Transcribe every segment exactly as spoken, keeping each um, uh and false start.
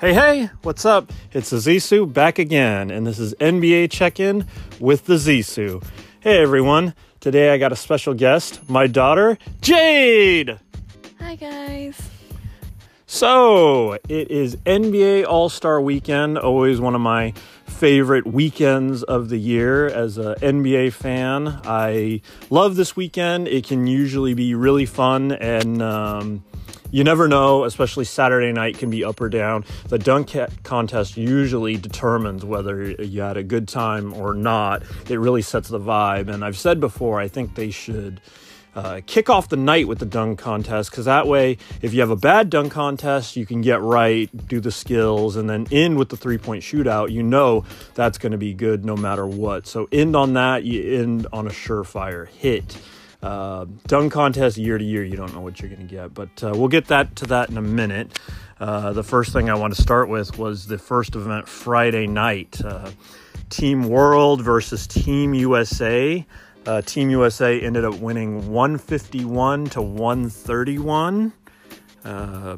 Hey, hey, what's up? It's the Zisu back again, and this is N B A Check-In with the Zisu. Hey, everyone. Today I got a special guest, my daughter, Jade! Hi, guys. So, it is N B A All-Star Weekend, always one of my favorite weekends of the year as an N B A fan. I love this weekend. It can usually be really fun and... um You never know, especially Saturday night can be up or down. The dunk contest usually determines whether you had a good time or not. It really sets the vibe. And I've said before, I think they should uh, kick off the night with the dunk contest, because that way, if you have a bad dunk contest, you can get right, do the skills, and then end with the three-point shootout. You know that's going to be good no matter what. So end on that, you end on a surefire hit. Uh, dunk contest year to year, you don't know what you're going to get, but uh, we'll get that to that in a minute. Uh, the first thing I want to start with was the first event Friday night, uh, Team World versus Team U S A. Uh, Team U S A ended up winning one fifty-one to one thirty-one. Uh,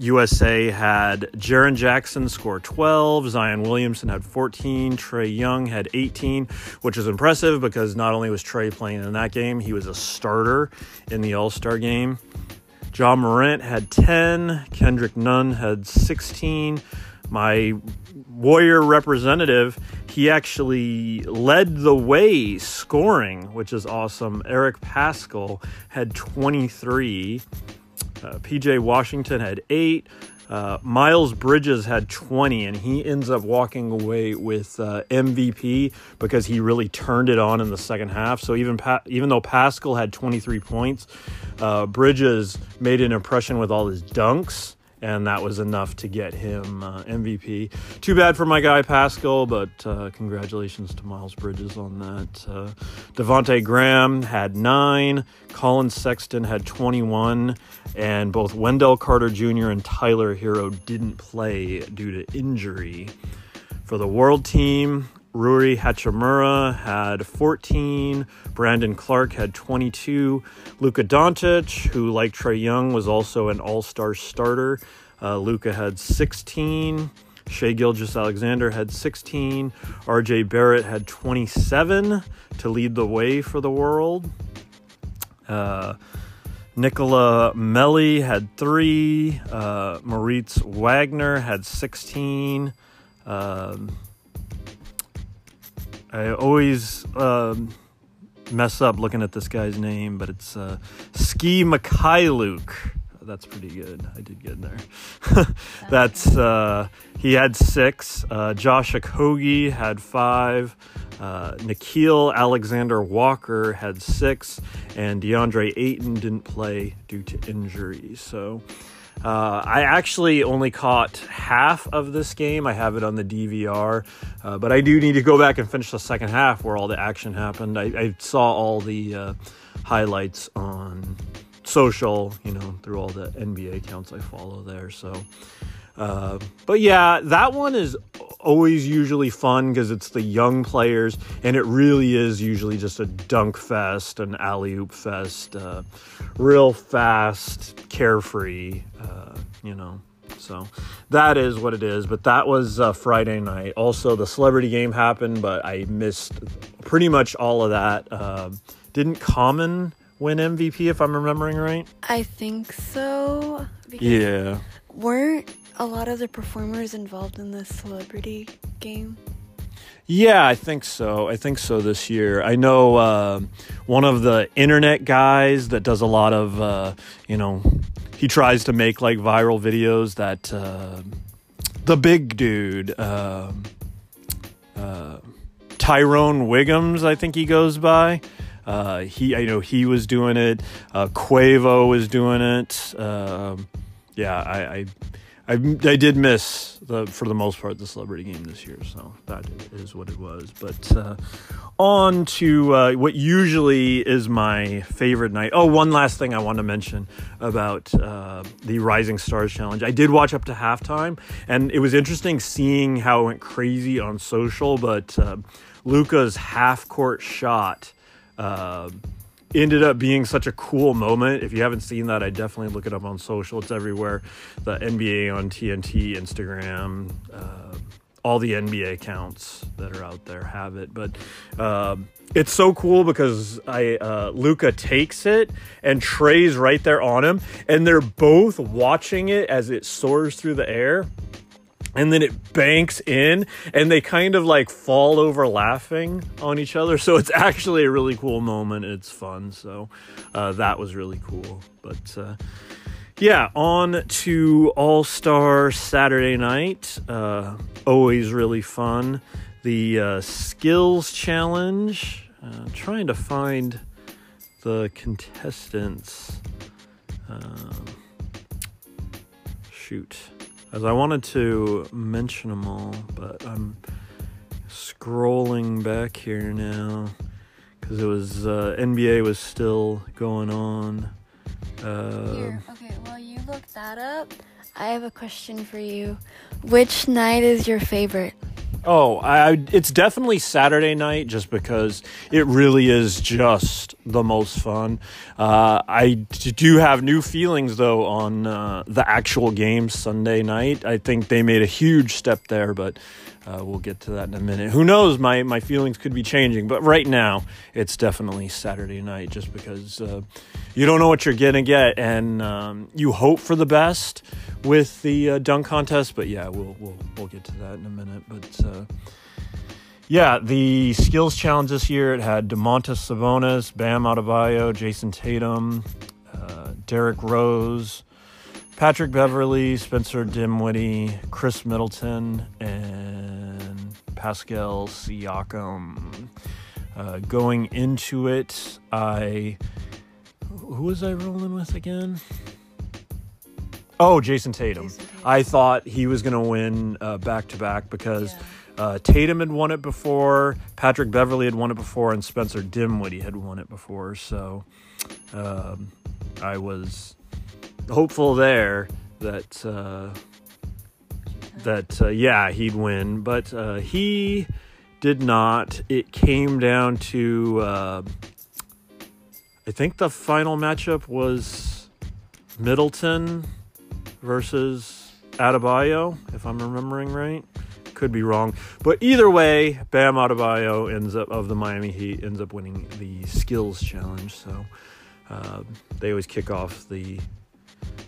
U S A had Jaren Jackson score twelve, Zion Williamson had fourteen, Trae Young had eighteen, which is impressive because not only was Trae playing in that game, he was a starter in the All-Star game. Ja Morant had ten, Kendrick Nunn had sixteen. My Warrior representative, he actually led the way scoring, which is awesome. Eric Paschall had twenty-three. Uh, P J Washington had eight. Uh, Miles Bridges had twenty, and he ends up walking away with uh, M V P because he really turned it on in the second half. So even pa- even though Paschall had twenty-three points, uh, Bridges made an impression with all his dunks, and that was enough to get him uh, M V P. Too bad for my guy Paschall, but uh, congratulations to Miles Bridges on that. Uh, Devontae Graham had nine, Colin Sexton had twenty-one, and both Wendell Carter Junior and Tyler Hero didn't play due to injury. For the world team, Ruri Hachimura had fourteen, Brandon Clark had twenty-two, Luka Dončić, who like Trae Young was also an all-star starter, uh, Luka had sixteen, Shai Gilgeous-Alexander had sixteen, R J Barrett had twenty-seven to lead the way for the world. Uh, Nicola Melli had three, uh, Moritz Wagner had sixteen, um... I always uh, mess up looking at this guy's name, but it's uh, Ski Mikhailuk. That's pretty good. I did good there. That's uh, he had six. Uh, Josh Okogie had five. Uh, Nickeil Alexander-Walker had six, and DeAndre Ayton didn't play due to injury. So. Uh, I actually only caught half of this game. I have it on the D V R, uh, but I do need to go back and finish the second half where all the action happened. I, I saw all the uh, highlights on social, you know, through all the N B A accounts I follow there. So, uh, but yeah, that one is always usually fun because it's the young players, and it really is usually just a dunk fest, an alley-oop fest, uh, real fast, carefree, uh, you know. So that is what it is, but that was uh, Friday night. Also, the celebrity game happened, but I missed pretty much all of that. Uh, didn't Common win M V P, if I'm remembering right? I think so. Yeah. Weren't a lot of the performers involved in the celebrity game? Yeah, I think so. I think so this year. I know uh, one of the internet guys that does a lot of, uh, you know, he tries to make, like, viral videos that uh, the big dude, uh, uh, Tyrone Wiggums, I think he goes by. Uh, he, I know he was doing it. Uh, Quavo was doing it. Uh, yeah, I, I, I, I did miss the, for the most part, the celebrity game this year. So that is what it was. But uh, on to uh, what usually is my favorite night. Oh, one last thing I want to mention about uh, the Rising Stars Challenge. I did watch up to halftime, and it was interesting seeing how it went crazy on social. But uh, Luka's half-court shot. Uh, ended up being such a cool moment. If you haven't seen that, I definitely look it up on social. It's everywhere. The N B A on T N T, Instagram, uh, all the N B A accounts that are out there have it. But uh, it's so cool because I uh, Luka takes it and Trey's right there on him. And they're both watching it as it soars through the air. And then it banks in and they kind of like fall over laughing on each other. So it's actually a really cool moment. It's fun. So uh, that was really cool. But uh, yeah, on to All-Star Saturday night. Uh, always really fun. The uh, skills challenge. Uh, trying to find the contestants. Uh, shoot. As I wanted to mention them all, but I'm scrolling back here now because it was uh, N B A was still going on. Uh, here, okay, while you look that up, I have a question for you. Which night is your favorite? Oh, I, it's definitely Saturday night just because it really is just the most fun. Uh, I do have new feelings, though, on uh, the actual game Sunday night. I think they made a huge step there, but uh, we'll get to that in a minute. Who knows? My, my feelings could be changing, but right now it's definitely Saturday night just because uh, you don't know what you're going to get, and um, you hope for the best with the uh, dunk contest, but yeah, we'll, we'll, we'll get to that in a minute, but... Uh, Yeah, the skills challenge this year, it had Domantas Sabonis, Bam Adebayo, Jayson Tatum, uh, Derrick Rose, Patrick Beverley, Spencer Dinwiddie, Chris Middleton, and Pascal Siakam. Uh, going into it, I... Who was I rolling with again? Oh, Jayson Tatum. Jayson Tatum. I thought he was going to win uh, back-to-back because... Yeah. Uh, Tatum had won it before, Patrick Beverley had won it before, and Spencer Dinwiddie had won it before. So um, I was hopeful there that, uh, that uh, yeah, he'd win. But uh, he did not. It came down to, uh, I think the final matchup was Middleton versus Adebayo, if I'm remembering right. Could be wrong, but either way, Bam Adebayo ends up of the Miami Heat ends up winning the skills challenge. So uh, they always kick off the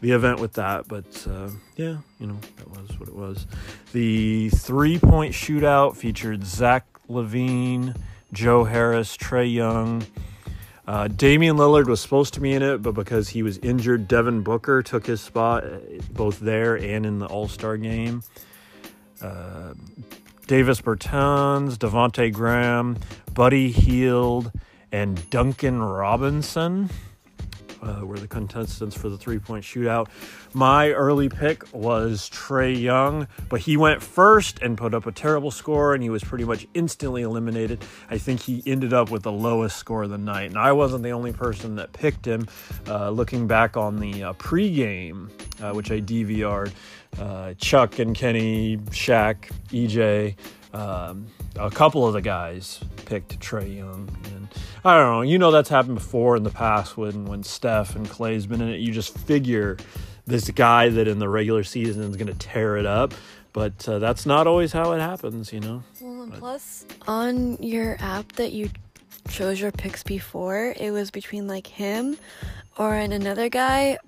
the event with that. But uh, yeah, you know that was what it was. The three point shootout featured Zach LaVine, Joe Harris, Trae Young. Uh, Damian Lillard was supposed to be in it, but because he was injured, Devin Booker took his spot both there and in the All-Star game. Uh, Davis Bertans, Devontae Graham, Buddy Hield, and Duncan Robinson uh, were the contestants for the three-point shootout. My early pick was Trae Young, but he went first and put up a terrible score, and he was pretty much instantly eliminated. I think he ended up with the lowest score of the night, and I wasn't the only person that picked him. Uh, looking back on the uh, pregame, uh, which I D V R'd, Uh, Chuck and Kenny, Shaq, E J, um, a couple of the guys picked Trae Young. And I don't know, you know that's happened before in the past when, when Steph and Clay's been in it. You just figure this guy that in the regular season is going to tear it up. But uh, that's not always how it happens, you know. Well, and but. Plus on your app that you chose your picks before, it was between like him or an, another guy.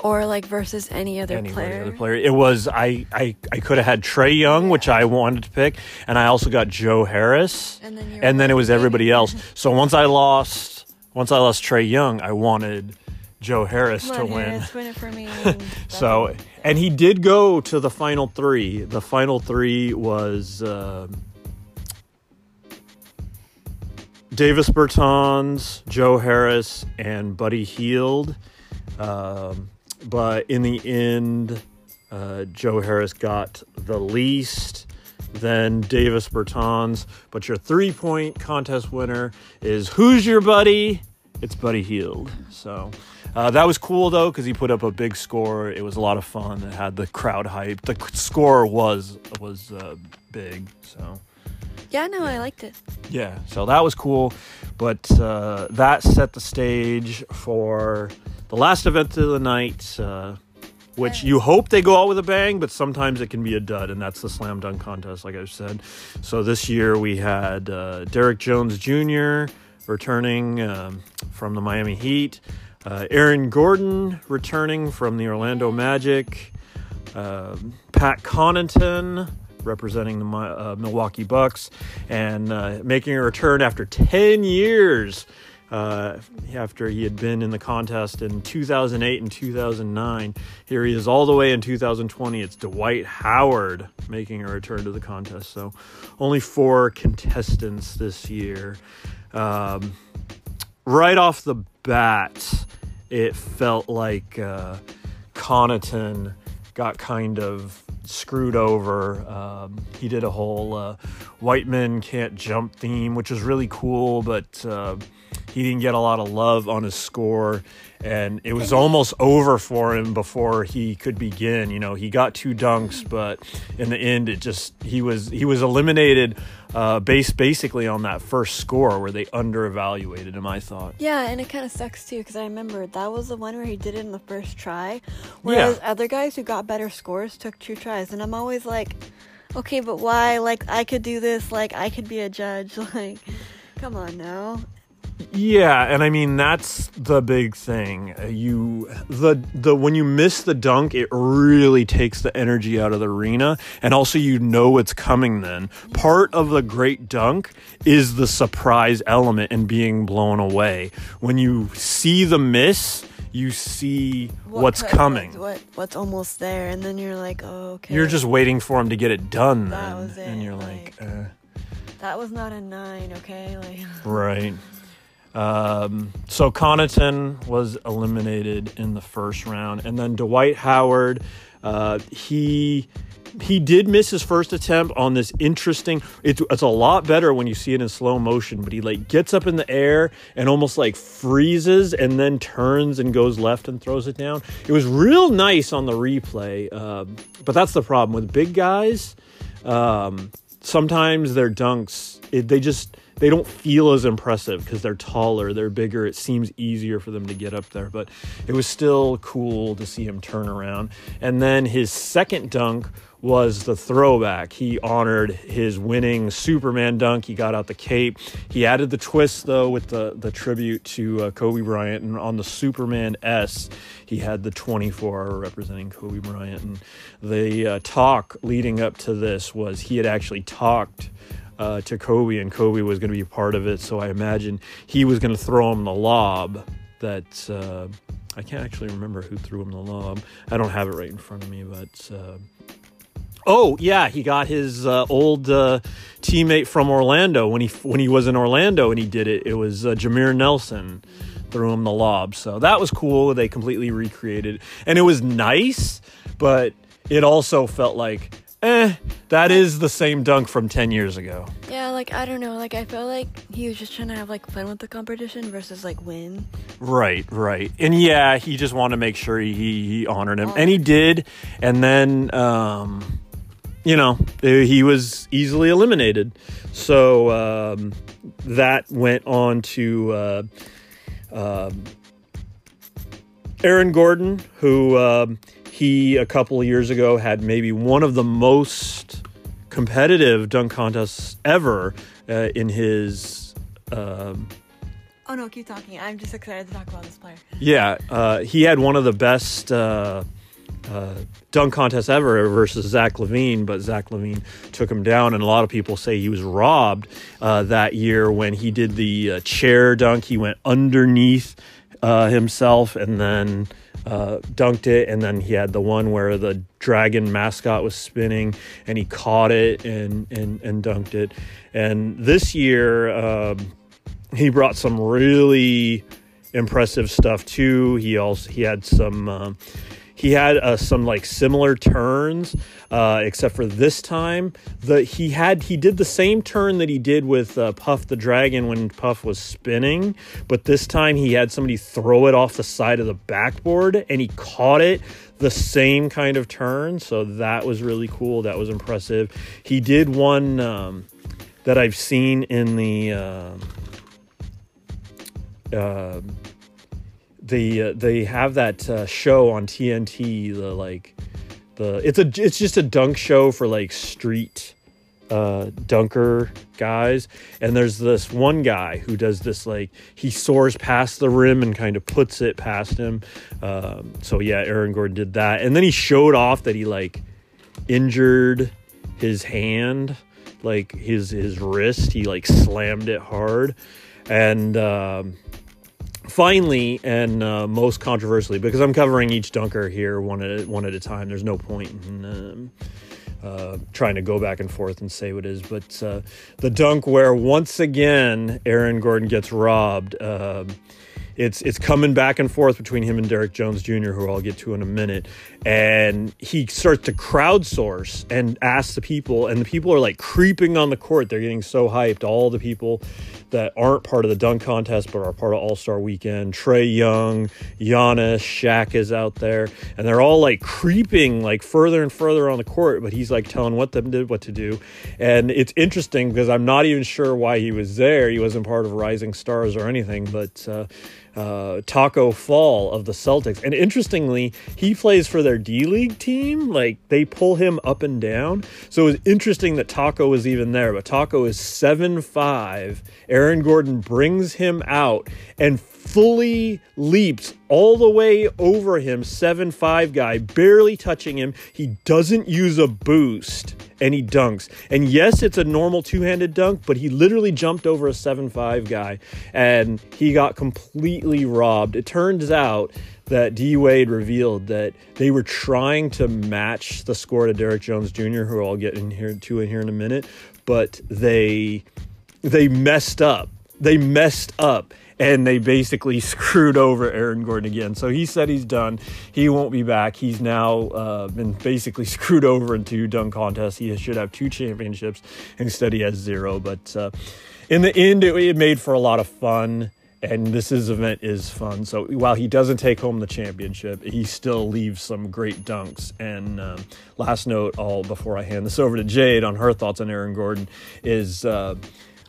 Or like versus any other any player. Other player. It was I, I, I could have had Trae Young, which I wanted to pick, and I also got Joe Harris, and then, and then it was everybody else. So once I lost, once I lost Trae Young, I wanted Joe Harris on, to win. Harris, win it for me. So and he did go to the final three. The final three was uh, Davis Bertans, Joe Harris, and Buddy Hield. Um, But in the end, uh, Joe Harris got the least, then Davis Bertans. But your three-point contest winner is who's your buddy? It's Buddy Hield. So uh, that was cool, though, because he put up a big score. It was a lot of fun. It had the crowd hype. The score was was uh, big. So Yeah, no, yeah. I liked it. Yeah, so that was cool. But uh, that set the stage for the last event of the night, uh, which you hope they go out with a bang, but sometimes it can be a dud, and that's the slam dunk contest, like I've said. So this year we had uh, Derrick Jones Junior returning um, from the Miami Heat, uh, Aaron Gordon returning from the Orlando Magic, uh, Pat Connaughton representing the uh, Milwaukee Bucks, and uh, making a return after ten years, uh, after he had been in the contest in two thousand eight and two thousand nine. Here he is all the way in two thousand twenty. It's Dwight Howard making a return to the contest. So only four contestants this year. Um, right off the bat, it felt like uh, Connaughton got kind of screwed over. Um, he did a whole uh, white men can't jump theme, which was really cool, but uh, he didn't get a lot of love on his score, and it was almost over for him before he could begin. You know, he got two dunks, but in the end, it just he was he was eliminated uh, based basically on that first score where they underevaluated him, I thought. Yeah, and it kind of sucks too, because I remember that was the one where he did it in the first try, whereas yeah. other guys who got better scores took two tries. And I'm always like, okay, but why? Like, I could do this. Like, I could be a judge. Like, come on now. Yeah, and I mean, that's the big thing. You the the when you miss the dunk, it really takes the energy out of the arena, and also you know it's coming then. Part of the great dunk is the surprise element and being blown away. When you see the miss, you see what what's could, coming. What, what's almost there, and then you're like, oh, okay. You're just waiting for him to get it done then. That was it. And you're like, like uh, that was not a nine, okay? Like right. Um, so Connaughton was eliminated in the first round, and then Dwight Howard, uh, he he did miss his first attempt on this interesting. It, it's a lot better when you see it in slow motion, but he like gets up in the air and almost like freezes, and then turns and goes left and throws it down. It was real nice on the replay, uh, but that's the problem with big guys. Um, sometimes their dunks, it, they just. They don't feel as impressive because they're taller, they're bigger. It seems easier for them to get up there, but it was still cool to see him turn around. And then his second dunk was the throwback. He honored his winning Superman dunk. He got out the cape. He added the twist, though, with the, the tribute to uh, Kobe Bryant. And on the Superman S, he had the twenty-four representing Kobe Bryant. And the uh, talk leading up to this was he had actually talked Uh, to Kobe, and Kobe was going to be a part of it, so I imagine he was going to throw him the lob that uh, I can't actually remember who threw him the lob. I don't have it right in front of me, but uh, oh yeah, he got his uh, old uh, teammate from Orlando when he when he was in Orlando, and he did it. It was uh, Jameer Nelson threw him the lob, so that was cool. They completely recreated, and it was nice, but it also felt like, eh, that is the same dunk from ten years ago. Yeah, like, I don't know. Like, I felt like he was just trying to have, like, fun with the competition versus, like, win. Right, right. And, yeah, he just wanted to make sure he, he honored him. And he did. And then, um, you know, he was easily eliminated. So um, that went on to uh, uh, Aaron Gordon, who... Uh, He, a couple of years ago, had maybe one of the most competitive dunk contests ever uh, in his... Um, oh, no, keep talking. I'm just excited to talk about this player. Yeah, uh, he had one of the best uh, uh, dunk contests ever versus Zach LaVine, but Zach LaVine took him down, and a lot of people say he was robbed uh, that year when he did the uh, chair dunk. He went underneath uh, himself and then... Uh, dunked it, and then he had the one where the dragon mascot was spinning and he caught it and and, and dunked it. And this year um, he brought some really impressive stuff too. He also he had some uh, he had uh, some like similar turns, uh, except for this time the he had he did the same turn that he did with uh, Puff the Dragon when Puff was spinning, but this time he had somebody throw it off the side of the backboard and he caught it the same kind of turn. So that was really cool. That was impressive. He did one. Um, that I've seen in the uh, uh, the uh, they have that uh, show on T N T. The like the it's a it's just a dunk show for like street uh, dunker guys. And there's this one guy who does this like he soars past the rim and kind of puts it past him. Um, so yeah, Aaron Gordon did that, and then he showed off that he like injured his hand, like his his wrist. He like slammed it hard, and um finally and uh, most controversially, because I'm covering each dunker here one at one at a time, there's no point in um, uh trying to go back and forth and say what it is, but uh the dunk where once again Aaron Gordon gets robbed, um uh, It's it's coming back and forth between him and Derrick Jones Junior, who I'll get to in a minute. And he starts to crowdsource and ask the people. And the people are like creeping on the court. They're getting so hyped. All the people that aren't part of the dunk contest but are part of All-Star Weekend. Trae Young, Giannis, Shaq is out there. And they're all like creeping like further and further on the court. But he's like telling what them did what to do. And it's interesting because I'm not even sure why he was there. He wasn't part of Rising Stars or anything. But uh Uh, Taco Fall of the Celtics. And interestingly, he plays for their D-League team. Like, they pull him up and down. So it was interesting that Taco was even there. But Taco is seven five. Aaron Gordon brings him out and fully leaps all the way over him. seven five guy, barely touching him. He doesn't use a boost. And he dunks. And yes, it's a normal two-handed dunk, but he literally jumped over a seven five guy, and he got completely robbed. It turns out that D. Wade revealed that they were trying to match the score to Derrick Jones Junior, who I'll get in here to in here in a minute, but they they messed up. They messed up. And they basically screwed over Aaron Gordon again. So he said he's done. He won't be back. He's now uh, been basically screwed over in two dunk contests. He should have two championships. Instead, he has zero. But uh, in the end, it, it made for a lot of fun. And this is, event is fun. So while he doesn't take home the championship, he still leaves some great dunks. And um, last note, all before I hand this over to Jade on her thoughts on Aaron Gordon, is... Uh,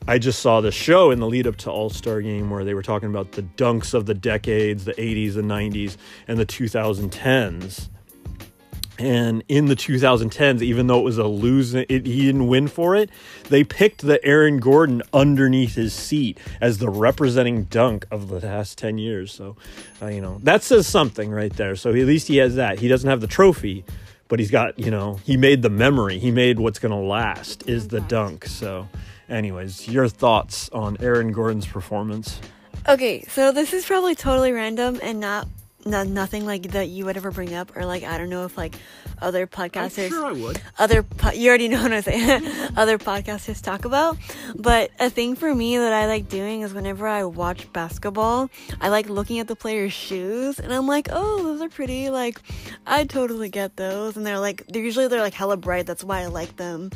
I just saw this show in the lead up to All-Star Game where they were talking about the dunks of the decades, the eighties, the nineties, and the twenty tens. And in the twenty tens, even though it was a losing, it, he didn't win for it, they picked the Aaron Gordon underneath his seat as the representing dunk of the last ten years. So, uh, you know, that says something right there. So at least he has that. He doesn't have the trophy, but he's got, you know, he made the memory. He made what's going to last is the dunk. So... anyways, your thoughts on Aaron Gordon's performance? Okay, so this is probably totally random and not, not nothing like that you would ever bring up, or like I don't know if like other podcasters, I'm sure I would. Other po- you already know what I'm saying. Other podcasters talk about, but a thing for me that I like doing is whenever I watch basketball, I like looking at the players' shoes, and I'm like, oh, those are pretty. Like, I totally get those, and they're like, they're usually they're like hella bright. That's why I like them.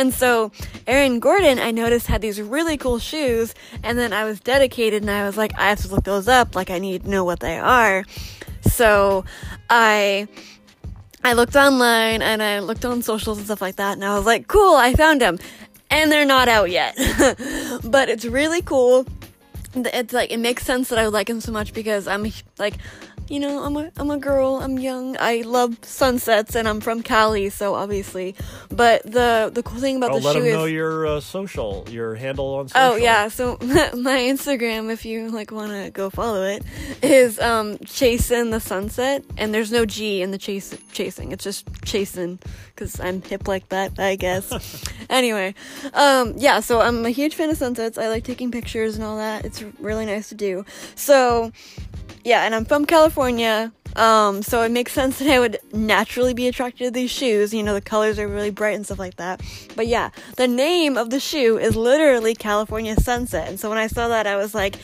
And so Aaron Gordon, I noticed, had these really cool shoes, and then I was dedicated and I was like, I have to look those up, like I need to know what they are. So I I looked online and I looked on socials and stuff like that, and I was like, cool, I found them. And they're not out yet. But it's really cool. It's like it makes sense that I would like him so much because I'm like, you know, I'm a I'm a girl, I'm young, I love sunsets, and I'm from Cali, so obviously. But the the cool thing about oh, the shoe is... I'll let them know your uh, social, your handle on social. Oh, yeah, so my Instagram, if you, like, want to go follow it, is um, Chasing the Sunset, and there's no G in the chase, chasing, it's just Chasing, because I'm hip like that, I guess. Anyway, um, yeah, so I'm a huge fan of sunsets, I like taking pictures and all that, it's really nice to do. So... yeah, and I'm from California, um, so it makes sense that I would naturally be attracted to these shoes. You know, the colors are really bright and stuff like that. But yeah, the name of the shoe is literally California Sunset. And so when I saw that, I was like,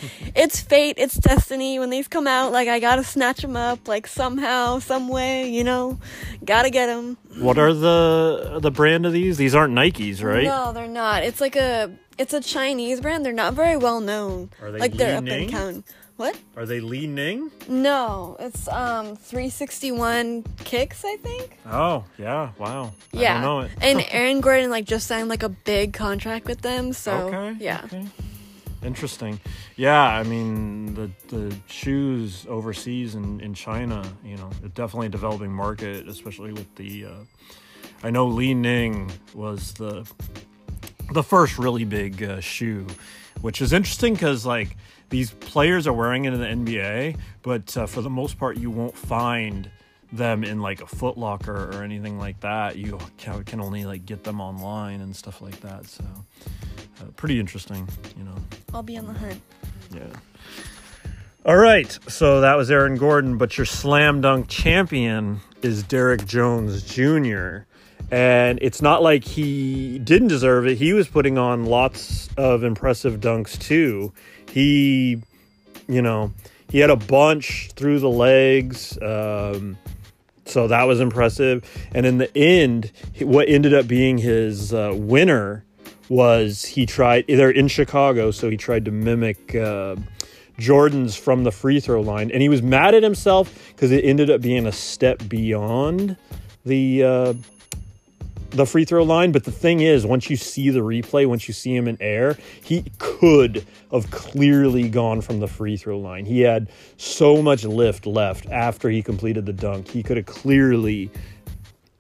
it's fate, it's destiny. When these come out, like, I gotta snatch them up, like, somehow, some way, you know, gotta get them. What are the the brand of these? These aren't Nikes, right? No, they're not. It's like a, it's a Chinese brand. They're not very well known. Are they like, they're Yinning? Up and down. What? Are they Li Ning? No, it's um three sixty-one Kicks, I think. Oh, yeah, wow. Yeah. I don't know it. And Aaron Gordon like just signed like a big contract with them, so okay, yeah. Okay. Interesting. Yeah, I mean, the the shoes overseas in, in China, you know, definitely a developing market, especially with the, uh, I know Li Ning was the the first really big uh, shoe, which is interesting because, like, these players are wearing it in the N B A, but uh, for the most part, you won't find them in, like, a Foot Locker or anything like that. You can only, like, get them online and stuff like that, so... Uh, pretty interesting, you know. I'll be on the hunt. Yeah. All right. So that was Aaron Gordon, but your slam dunk champion is Derrick Jones Junior And it's not like he didn't deserve it. He was putting on lots of impressive dunks too. He, you know, he had a bunch through the legs. Um, so that was impressive. And in the end, what ended up being his uh, winner was he tried, they're in Chicago, so he tried to mimic uh, Jordan's from the free throw line. And he was mad at himself because it ended up being a step beyond the uh, the free throw line. But the thing is, once you see the replay, once you see him in air, he could have clearly gone from the free throw line. He had so much lift left after he completed the dunk. He could have clearly,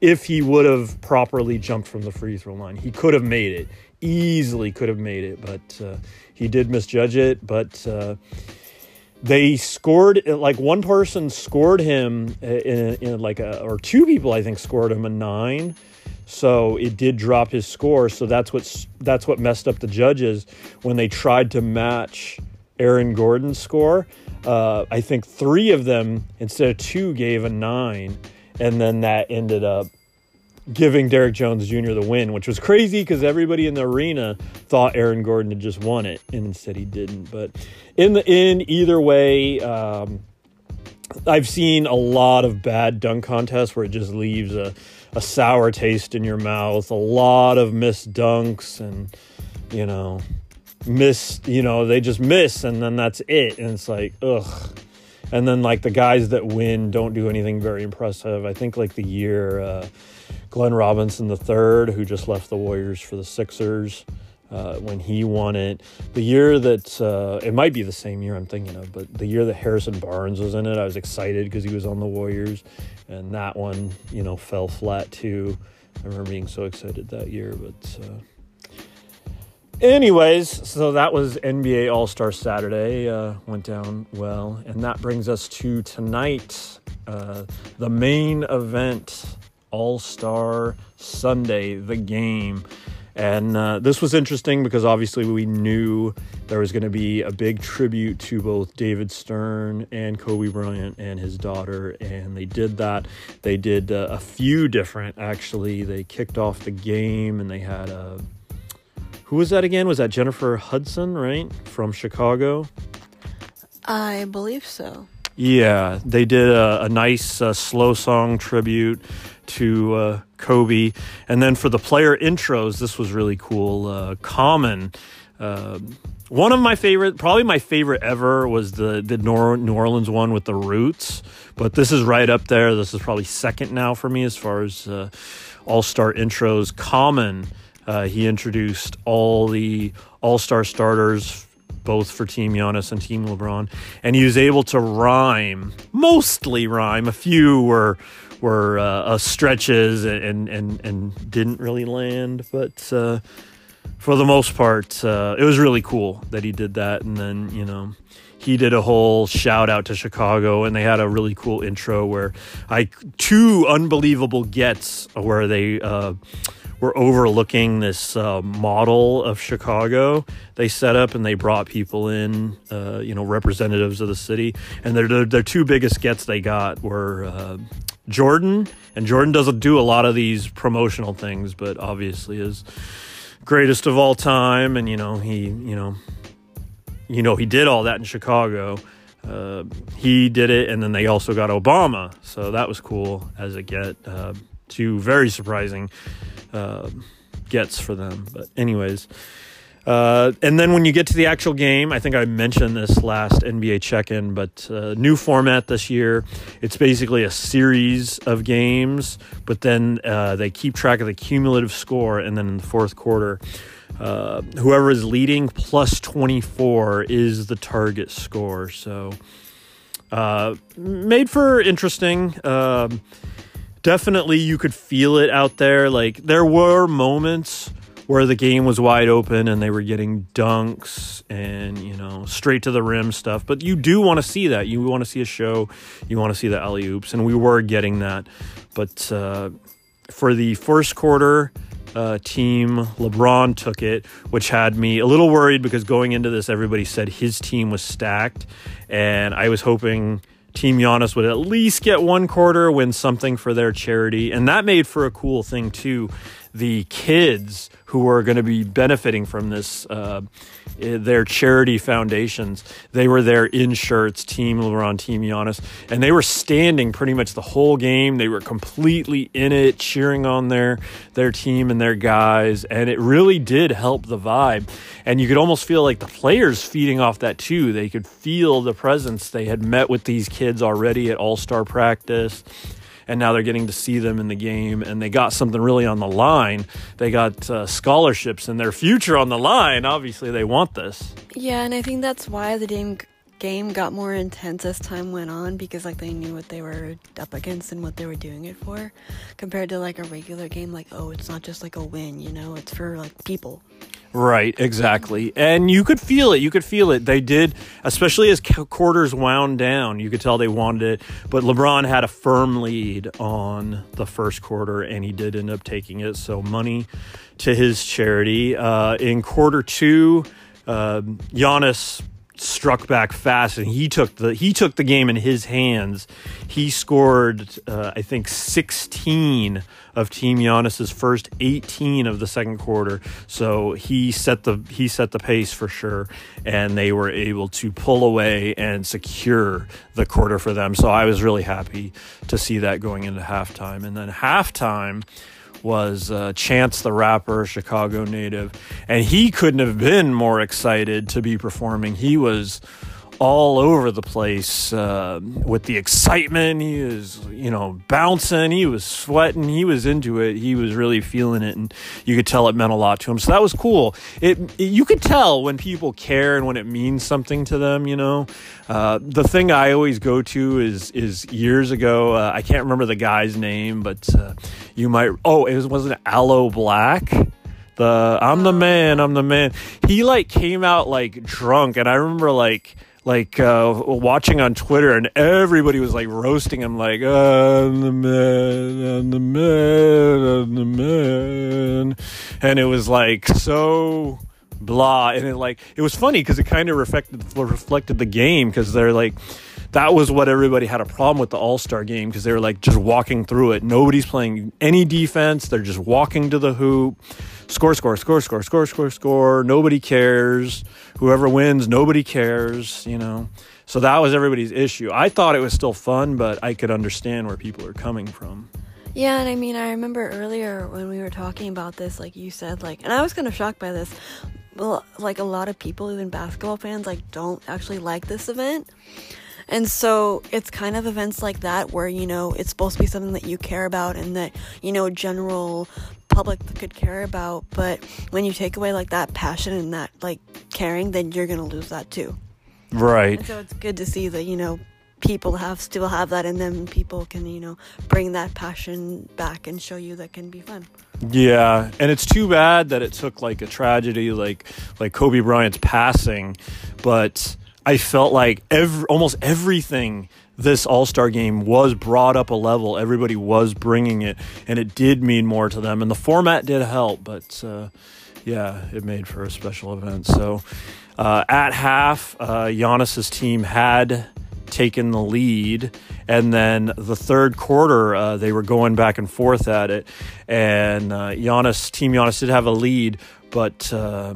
if he would have properly jumped from the free throw line, he could have made it. Easily could have made it, but uh, he did misjudge it. But uh, they scored, like one person scored him in, in like a, or two people I think scored him a nine, so it did drop his score. So that's what that's what messed up the judges when they tried to match Aaron Gordon's score. Uh, I think three of them instead of two gave a nine, and then that ended up giving Derrick Jones Junior the win, which was crazy because everybody in the arena thought Aaron Gordon had just won it, and instead he didn't. But in the end, either way, um, I've seen a lot of bad dunk contests where it just leaves a, a sour taste in your mouth, a lot of missed dunks and, you know, miss, you know, they just miss, and then that's it. And it's like, ugh. And then, like, the guys that win don't do anything very impressive. I think, like, the year... Uh, Glenn Robinson the third, who just left the Warriors for the Sixers, uh, when he won it. The year that, uh, it might be the same year I'm thinking of, but the year that Harrison Barnes was in it, I was excited because he was on the Warriors. And that one, you know, fell flat too. I remember being so excited that year. But uh... anyways, so that was N B A All-Star Saturday. Uh, went down well. And that brings us to tonight, uh, the main event, All-Star Sunday, the game. And uh, this was interesting because obviously we knew there was going to be a big tribute to both David Stern and Kobe Bryant and his daughter, and they did that. They did uh, a few different, actually. They kicked off the game, and they had a... Who was that again? Was that Jennifer Hudson, right? From Chicago? I believe so. Yeah, they did a, a nice uh, slow song tribute to uh, Kobe. And then for the player intros, this was really cool. Uh, Common, uh, one of my favorite, probably my favorite ever, was the, the New Orleans one with the Roots. But this is right up there. This is probably second now for me as far as uh, all-star intros. Common, uh, he introduced all the all-star starters, both for Team Giannis and Team LeBron. And he was able to rhyme, mostly rhyme. A few were were uh, uh, stretches and, and, and didn't really land. But uh, for the most part, uh, it was really cool that he did that. And then, you know, he did a whole shout out to Chicago, and they had a really cool intro where I, two unbelievable gets where they... Uh, We're overlooking this uh, model of Chicago they set up, and they brought people in, uh, you know, representatives of the city. And their their two biggest gets they got were uh, Jordan, and Jordan doesn't do a lot of these promotional things, but obviously is greatest of all time. And you know he, you know, you know he did all that in Chicago. Uh, he did it, and then they also got Obama, so that was cool as a get. Uh, two very surprising. Uh, gets for them. But anyways, Uh, and then when you get to the actual game, I think I mentioned this last N B A check-in, but uh, new format this year. It's basically a series of games, but then uh, they keep track of the cumulative score, and then in the fourth quarter, uh, whoever is leading plus twenty-four is the target score. So uh, made for interesting. Um, definitely you could feel it out there. Like, there were moments where the game was wide open and they were getting dunks and, you know, straight to the rim stuff. But you do want to see that. You want to see a show. You want to see the alley-oops. And we were getting that. But uh, for the first quarter, uh, team LeBron took it, which had me a little worried because going into this, everybody said his team was stacked. And I was hoping Team Giannis would at least get one quarter, win something for their charity. And that made for a cool thing, too. The kids who are going to be benefiting from this, uh, their charity foundations, they were there in shirts, Team LeBron, Team Giannis, and they were standing pretty much the whole game. They were completely in it, cheering on their their team and their guys, and it really did help the vibe. And you could almost feel like the players feeding off that too. They could feel the presence. They had met with these kids already at All-Star practice, and now they're getting to see them in the game, and they got something really on the line. They got uh, scholarships and their future on the line. Obviously, they want this. Yeah, and I think that's why the game game got more intense as time went on, because like they knew what they were up against and what they were doing it for, compared to like a regular game. Like, oh, it's not just like a win, you know, it's for like people. Right, exactly. And you could feel it. You could feel it. They did, especially as quarters wound down. You could tell they wanted it. But LeBron had a firm lead on the first quarter, and he did end up taking it. So money to his charity. Uh, in quarter two, uh, Giannis struck back fast, and he took the he took the game in his hands. He scored, uh, I think, sixteen of Team Giannis's first eighteen of the second quarter. So he set the he set the pace for sure, and they were able to pull away and secure the quarter for them. So I was really happy to see that going into halftime. And then halftime was uh, Chance the Rapper, Chicago native, and he couldn't have been more excited to be performing. He was all over the place uh, with the excitement. He was, you know, bouncing. He was sweating. He was into it. He was really feeling it, and you could tell it meant a lot to him. So that was cool. It, it you could tell when people care and when it means something to them. You know, uh, the thing I always go to is is years ago. Uh, I can't remember the guy's name, but uh, you might. Oh, it was wasn't Aloe Black. The I'm the man. I'm the man. He like came out like drunk, and I remember like. like uh, watching on Twitter, and everybody was like roasting him like, oh, I'm the man, I'm the man, I'm the man. And it was like so blah. And it like it was funny because it kind of reflected, reflected the game, because they're like, that was what everybody had a problem with the All-Star game, because they were like just walking through it. Nobody's playing any defense. They're just walking to the hoop. Score, score, score, score, score, score, score. Nobody cares. Whoever wins, nobody cares, you know. So that was everybody's issue. I thought it was still fun, but I could understand where people are coming from. Yeah, and I mean, I remember earlier when we were talking about this, like you said, like, and I was kind of shocked by this, well, like a lot of people, even basketball fans, like don't actually like this event. And so it's kind of events like that where, you know, it's supposed to be something that you care about and that, you know, general public could care about. But when you take away like that passion and that like caring, then you're going to lose that too. Right. And so it's good to see that, you know, people have still have that in them. People can, you know, bring that passion back and show you that can be fun. Yeah, and it's too bad that it took like a tragedy like like Kobe Bryant's passing, but I felt like every, almost everything this All-Star game was brought up a level. Everybody was bringing it, and it did mean more to them. And the format did help, but uh, yeah, it made for a special event. So uh, at half, uh, Giannis's team had taken the lead, and then the third quarter uh, they were going back and forth at it. And uh, Giannis, Team Giannis did have a lead, but uh,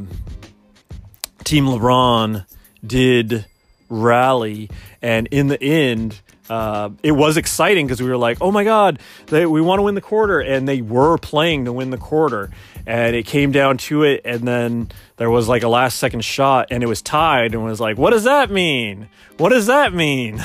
Team LeBron did rally, and in the end Uh, it was exciting because we were like, oh my God, they, we want to win the quarter. And they were playing to win the quarter. And it came down to it. And then there was like a last second shot and it was tied and was like, what does that mean? What does that mean?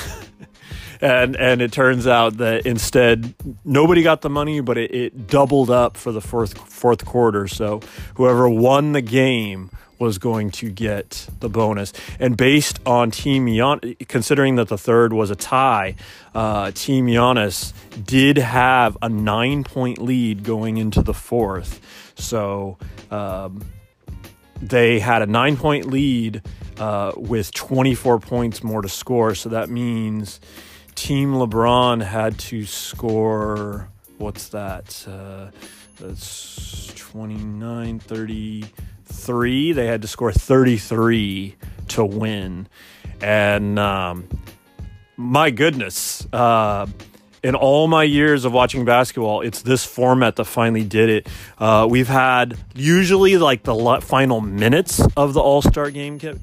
and and it turns out that instead, nobody got the money, but it, it doubled up for the fourth, fourth quarter. So whoever won the game was going to get the bonus. And based on Team Giannis, considering that the third was a tie, uh, Team Giannis did have a nine-point lead going into the fourth. So um, they had a nine-point lead uh, with twenty-four points more to score. So that means Team LeBron had to score, what's that? Uh, that's twenty-nine, thirty... three they had to score thirty-three to win. And um my goodness, uh in all my years of watching basketball, it's this format that finally did it. Uh we've had usually like the final minutes of the All-Star game get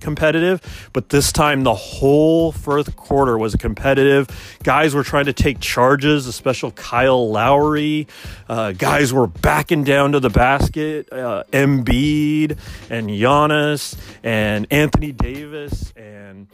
competitive, but this time the whole first quarter was competitive. Guys were trying to take charges, especially Kyle Lowry. Uh, guys were backing down to the basket. Uh, Embiid and Giannis and Anthony Davis and...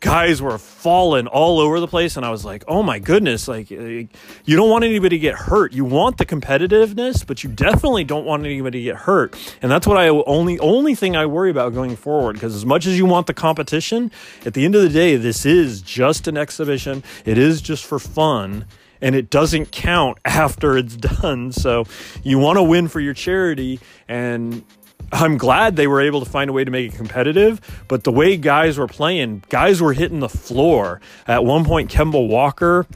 guys were falling all over the place, and I was like, oh my goodness, like, you don't want anybody to get hurt. You want the competitiveness, but you definitely don't want anybody to get hurt. And that's what I only only thing I worry about going forward, because as much as you want the competition, at the end of the day, this is just an exhibition. It is just for fun, and it doesn't count after it's done. So you want to win for your charity, and I'm glad they were able to find a way to make it competitive, but the way guys were playing, guys were hitting the floor. At one point, Kemba Walker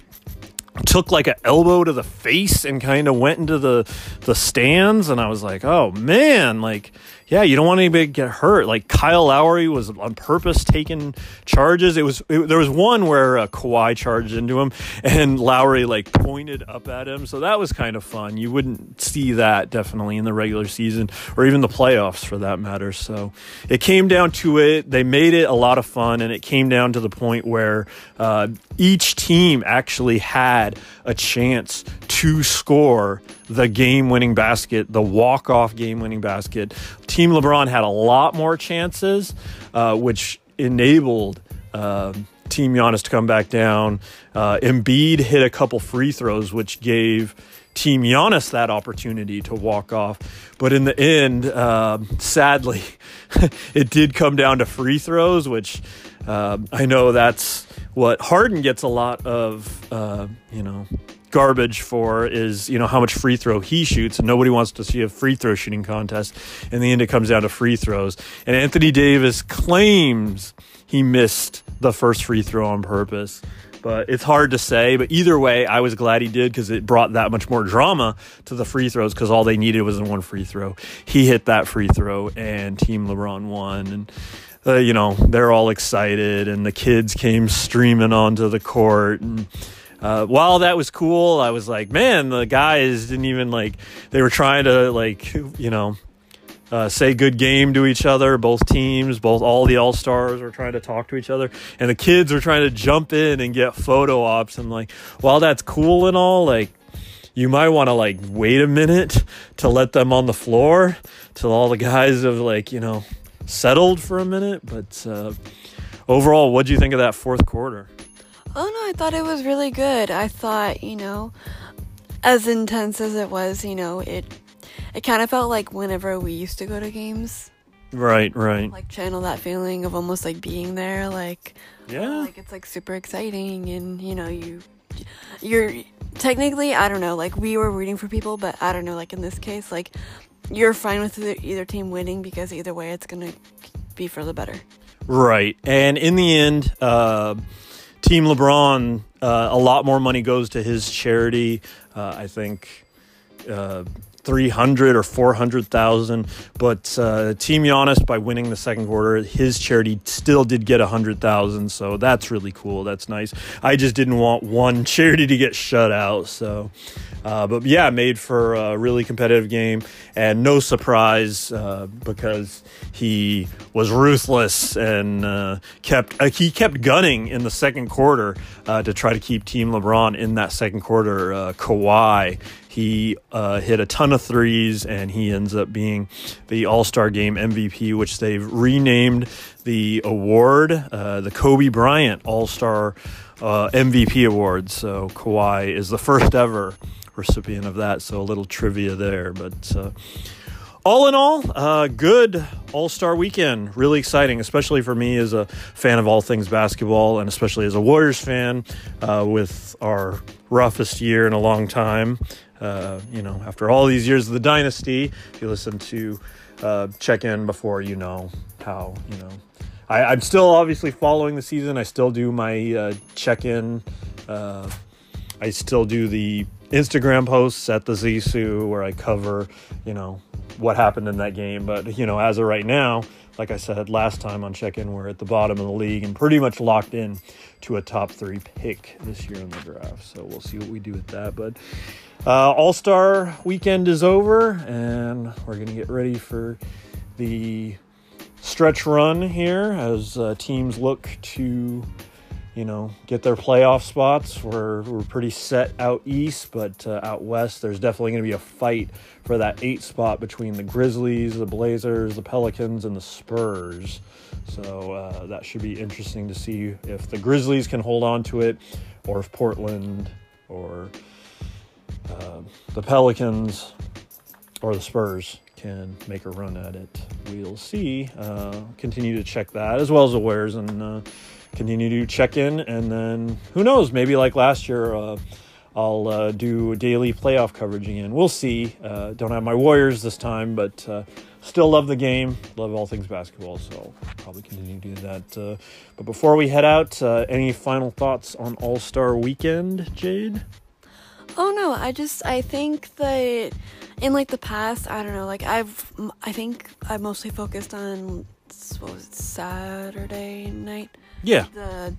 took like an elbow to the face and kind of went into the, the stands, and I was like, oh man, like, yeah, you don't want anybody to get hurt. Like, Kyle Lowry was on purpose taking charges. It was it, there was one where uh, Kawhi charged into him, and Lowry, like, pointed up at him. So that was kind of fun. You wouldn't see that, definitely, in the regular season or even the playoffs, for that matter. So it came down to it. They made it a lot of fun, and it came down to the point where uh, each team actually had a chance to score the game-winning basket, the walk-off game-winning basket. Team LeBron had a lot more chances, uh, which enabled uh, Team Giannis to come back down. Uh, Embiid hit a couple free throws, which gave Team Giannis that opportunity to walk off. But in the end, uh, sadly, it did come down to free throws, which uh, I know that's what Harden gets a lot of, uh, you know, garbage for, is, you know, how much free throw he shoots, and nobody wants to see a free throw shooting contest. In the end, it comes down to free throws, and Anthony Davis claims he missed the first free throw on purpose, but it's hard to say. But either way, I was glad he did, because it brought that much more drama to the free throws, because all they needed was one free throw. He hit that free throw, and Team LeBron won. And uh, you know, they're all excited, and the kids came streaming onto the court. And Uh, while that was cool, I was like, man, the guys didn't even, like, they were trying to, like, you know, uh, say good game to each other, both teams, both all the All-Stars were trying to talk to each other, and the kids were trying to jump in and get photo ops. And, like, while that's cool and all, like, you might want to, like, wait a minute to let them on the floor till all the guys have, like, you know, settled for a minute. But uh, overall, what do you think of that fourth quarter? Oh, no, I thought it was really good. I thought, you know, as intense as it was, you know, it it kind of felt like whenever we used to go to games. Right, right. Like, channel that feeling of almost, like, being there. Like, yeah. Like, it's, like, super exciting, and, you know, you, you're technically, I don't know, like, we were rooting for people, but I don't know, like, in this case, like, you're fine with either team winning, because either way, it's going to be for the better. Right. And in the end, uh... Team LeBron, uh, a lot more money goes to his charity. Uh, I think uh, three hundred or four hundred thousand. But uh, Team Giannis, by winning the second quarter, his charity still did get one hundred thousand. So that's really cool. That's nice. I just didn't want one charity to get shut out. So Uh, but yeah, made for a really competitive game, and no surprise uh, because he was ruthless and uh, kept uh, he kept gunning in the second quarter uh, to try to keep Team LeBron in that second quarter. Uh, Kawhi. He uh, hit a ton of threes, and he ends up being the All-Star Game M V P, which they've renamed the award, uh, the Kobe Bryant All-Star uh, M V P Award. So Kawhi is the first ever recipient of that, so a little trivia there. But uh, all in all, uh, good All-Star weekend. Really exciting, especially for me as a fan of all things basketball, and especially as a Warriors fan uh, with our roughest year in a long time. Uh, you know, after all these years of the dynasty, if you listen to uh, Check In Before, you know how, you know, I, I'm still obviously following the season. I still do my uh, check-in. Uh, I still do the Instagram posts at the Zissou where I cover, you know, what happened in that game. But, you know, as of right now, like I said last time on Check-In, we're at the bottom of the league and pretty much locked in to a top three pick this year in the draft. So we'll see what we do with that. But Uh, All-Star weekend is over, and we're going to get ready for the stretch run here as uh, teams look to, you know, get their playoff spots. We're, we're pretty set out east, but uh, out west, there's definitely going to be a fight for that eight spot between the Grizzlies, the Blazers, the Pelicans, and the Spurs. So uh, that should be interesting to see if the Grizzlies can hold on to it, or if Portland or Uh, the Pelicans or the Spurs can make a run at it. We'll see. Uh, continue to check that as well as the Warriors, and uh, continue to check in. And then who knows, maybe like last year, uh, I'll uh, do daily playoff coverage again. We'll see. Uh, don't have my Warriors this time, but uh, still love the game. Love all things basketball, so I'll probably continue to do that. Uh, but before we head out, uh, any final thoughts on All-Star Weekend, Jade? Oh, no, I just, I think that in, like, the past, I don't know, like, I've, I think I mostly focused on, what was it, Saturday night? Yeah. The,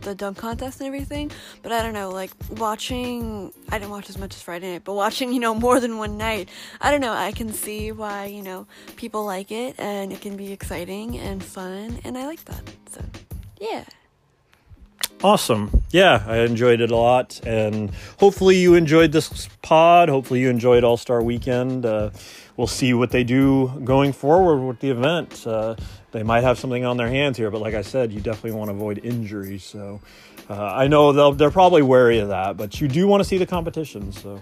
the dunk contest and everything, but I don't know, like, watching, I didn't watch as much as Friday night, but watching, you know, more than one night, I don't know, I can see why, you know, people like it, and it can be exciting and fun, and I like that, so, yeah. Awesome. Yeah, I enjoyed it a lot, and hopefully you enjoyed this pod. Hopefully you enjoyed All-Star Weekend. Uh, we'll see what they do going forward with the event. Uh, they might have something on their hands here, but like I said, you definitely want to avoid injuries. So uh, I know they'll, they're probably wary of that, but you do want to see the competition. So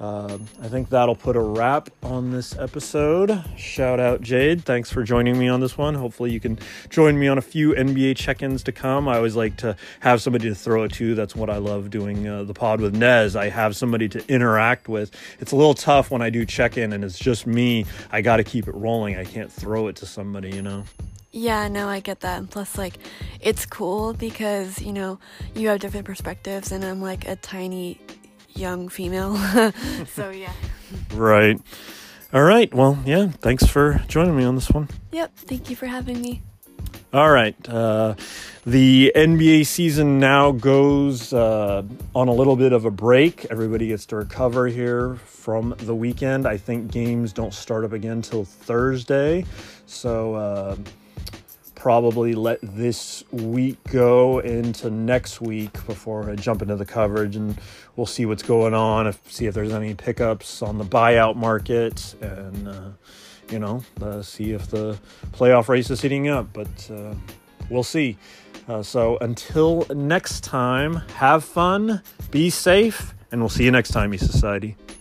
uh, I think that'll put a wrap on this episode. Shout out, Jade. Thanks for joining me on this one. Hopefully you can join me on a few N B A check-ins to come. I always like to have somebody to throw it to. That's what I love doing uh, the pod with Nez. I have somebody to interact with. It's a little tough when I do check-in and it's just me. I got to keep it rolling. I can't throw it to somebody, you know? Yeah, no, I get that. And plus, like, it's cool because, you know, you have different perspectives, and I'm like a tiny young female. So yeah. Right. All right. Well, yeah, thanks for joining me on this one. Yep. Thank you for having me. All right. Uh, the N B A season now goes uh, on a little bit of a break. Everybody gets to recover here from the weekend. I think games don't start up again till Thursday. So uh, probably let this week go into next week before I jump into the coverage, and we'll see what's going on, if, see if there's any pickups on the buyout market, and, uh, you know, uh, see if the playoff race is heating up, but uh, we'll see. Uh, so until next time, have fun, be safe, and we'll see you next time, East Society.